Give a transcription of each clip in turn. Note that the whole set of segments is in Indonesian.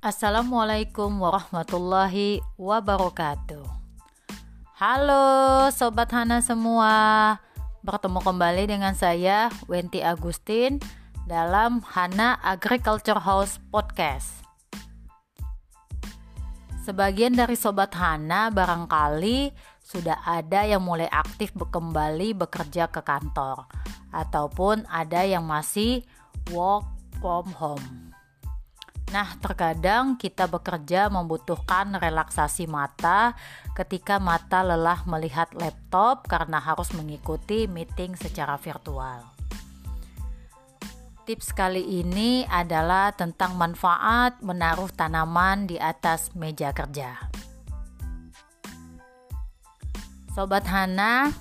Assalamualaikum warahmatullahi wabarakatuh. Halo Sobat Hana semua, bertemu kembali dengan saya Wenti Agustin dalam Hana Agriculture House Podcast. Sebagian dari Sobat Hana barangkali sudah ada yang mulai aktif kembali bekerja ke kantor, ataupun ada yang masih work from home. Nah, terkadang kita bekerja membutuhkan relaksasi mata ketika mata lelah melihat laptop karena harus mengikuti meeting secara virtual. Tips kali ini adalah tentang manfaat menaruh tanaman di atas meja kerja. Sobat Hana,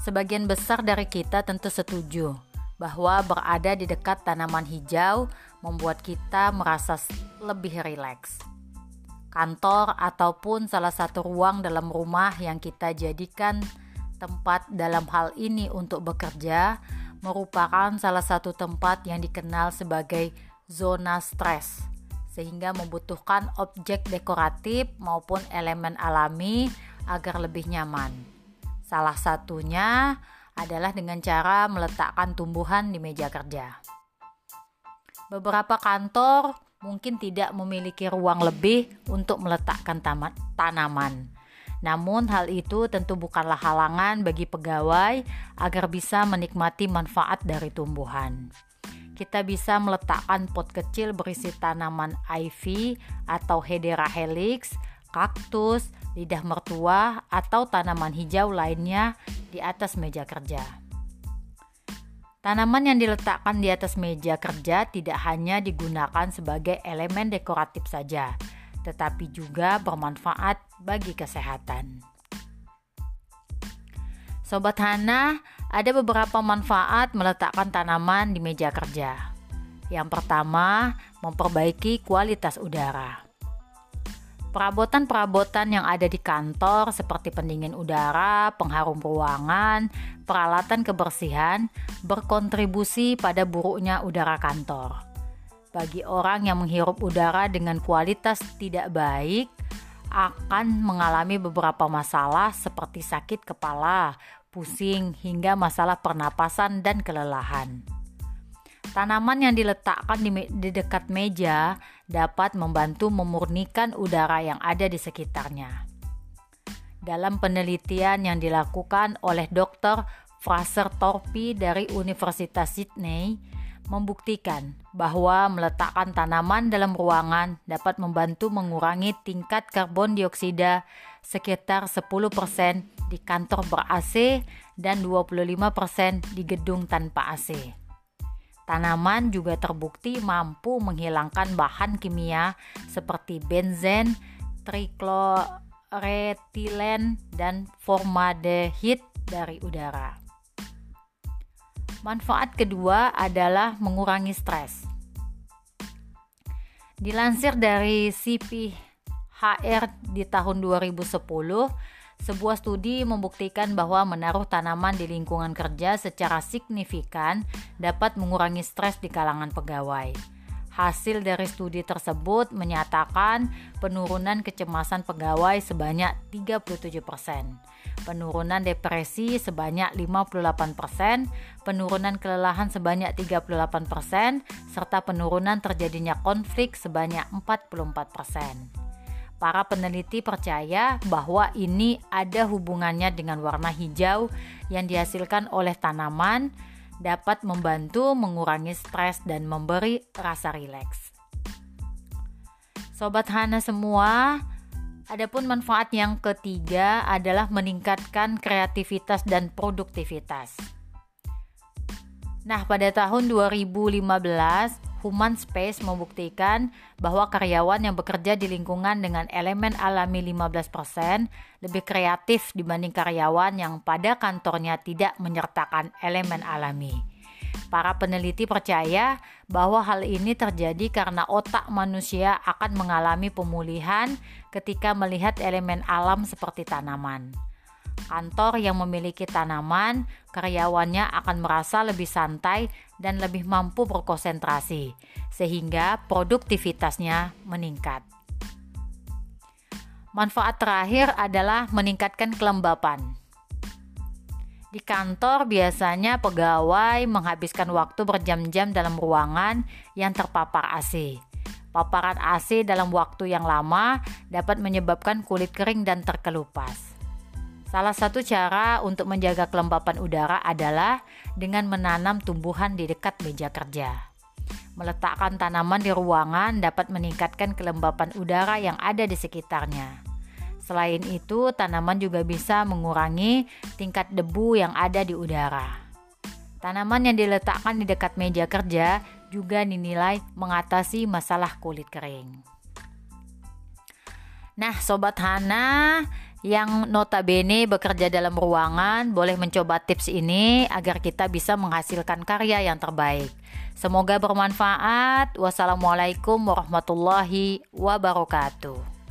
sebagian besar dari kita tentu setuju bahwa berada di dekat tanaman hijau membuat kita merasa lebih rileks. Kantor ataupun salah satu ruang dalam rumah yang kita jadikan tempat dalam hal ini untuk bekerja merupakan salah satu tempat yang dikenal sebagai zona stres, sehingga membutuhkan objek dekoratif maupun elemen alami agar lebih nyaman. Salah satunya adalah dengan cara meletakkan tumbuhan di meja kerja. Beberapa kantor mungkin tidak memiliki ruang lebih untuk meletakkan tanaman. Namun hal itu tentu bukanlah halangan bagi pegawai agar bisa menikmati manfaat dari tumbuhan. Kita bisa meletakkan pot kecil berisi tanaman ivy atau Hedera helix, kaktus, lidah mertua, atau tanaman hijau lainnya di atas meja kerja. Tanaman yang diletakkan di atas meja kerja tidak hanya digunakan sebagai elemen dekoratif saja, tetapi juga bermanfaat bagi kesehatan. Sobat Hana, ada beberapa manfaat meletakkan tanaman di meja kerja. Yang pertama, memperbaiki kualitas udara. Perabotan-perabotan yang ada di kantor seperti pendingin udara, pengharum ruangan, peralatan kebersihan berkontribusi pada buruknya udara kantor. Bagi orang yang menghirup udara dengan kualitas tidak baik, akan mengalami beberapa masalah seperti sakit kepala, pusing, hingga masalah pernapasan dan kelelahan. Tanaman yang diletakkan di dekat meja dapat membantu memurnikan udara yang ada di sekitarnya. Dalam penelitian yang dilakukan oleh Dr. Fraser Torpy dari Universitas Sydney, membuktikan bahwa meletakkan tanaman dalam ruangan dapat membantu mengurangi tingkat karbon dioksida sekitar 10% di kantor ber-AC dan 25% di gedung tanpa AC. Tanaman juga terbukti mampu menghilangkan bahan kimia seperti benzen, trikloretilen, dan formaldehid dari udara. Manfaat kedua adalah mengurangi stres. Dilansir dari CP HR di tahun 2010, sebuah studi membuktikan bahwa menaruh tanaman di lingkungan kerja secara signifikan dapat mengurangi stres di kalangan pegawai. Hasil dari studi tersebut menyatakan penurunan kecemasan pegawai sebanyak 37%, penurunan depresi sebanyak 58%, penurunan kelelahan sebanyak 38%, serta penurunan terjadinya konflik sebanyak 44%. Para peneliti percaya bahwa ini ada hubungannya dengan warna hijau yang dihasilkan oleh tanaman dapat membantu mengurangi stres dan memberi rasa rileks. Sobat Hana semua, adapun manfaat yang ketiga adalah meningkatkan kreativitas dan produktivitas. Nah, pada tahun 2015, Human Space membuktikan bahwa karyawan yang bekerja di lingkungan dengan elemen alami 15% lebih kreatif dibanding karyawan yang pada kantornya tidak menyertakan elemen alami. Para peneliti percaya bahwa hal ini terjadi karena otak manusia akan mengalami pemulihan ketika melihat elemen alam seperti tanaman. Kantor yang memiliki tanaman, karyawannya akan merasa lebih santai dan lebih mampu berkonsentrasi, sehingga produktivitasnya meningkat. Manfaat terakhir adalah meningkatkan kelembapan. Di kantor biasanya pegawai menghabiskan waktu berjam-jam dalam ruangan yang terpapar AC. Paparan AC dalam waktu yang lama dapat menyebabkan kulit kering dan terkelupas. Salah satu cara untuk menjaga kelembapan udara adalah dengan menanam tumbuhan di dekat meja kerja. Meletakkan tanaman di ruangan dapat meningkatkan kelembapan udara yang ada di sekitarnya. Selain itu, tanaman juga bisa mengurangi tingkat debu yang ada di udara. Tanaman yang diletakkan di dekat meja kerja juga dinilai mengatasi masalah kulit kering. Nah, Sobat Hana yang notabene bekerja dalam ruangan boleh mencoba tips ini agar kita bisa menghasilkan karya yang terbaik. Semoga bermanfaat. Wassalamualaikum warahmatullahi wabarakatuh.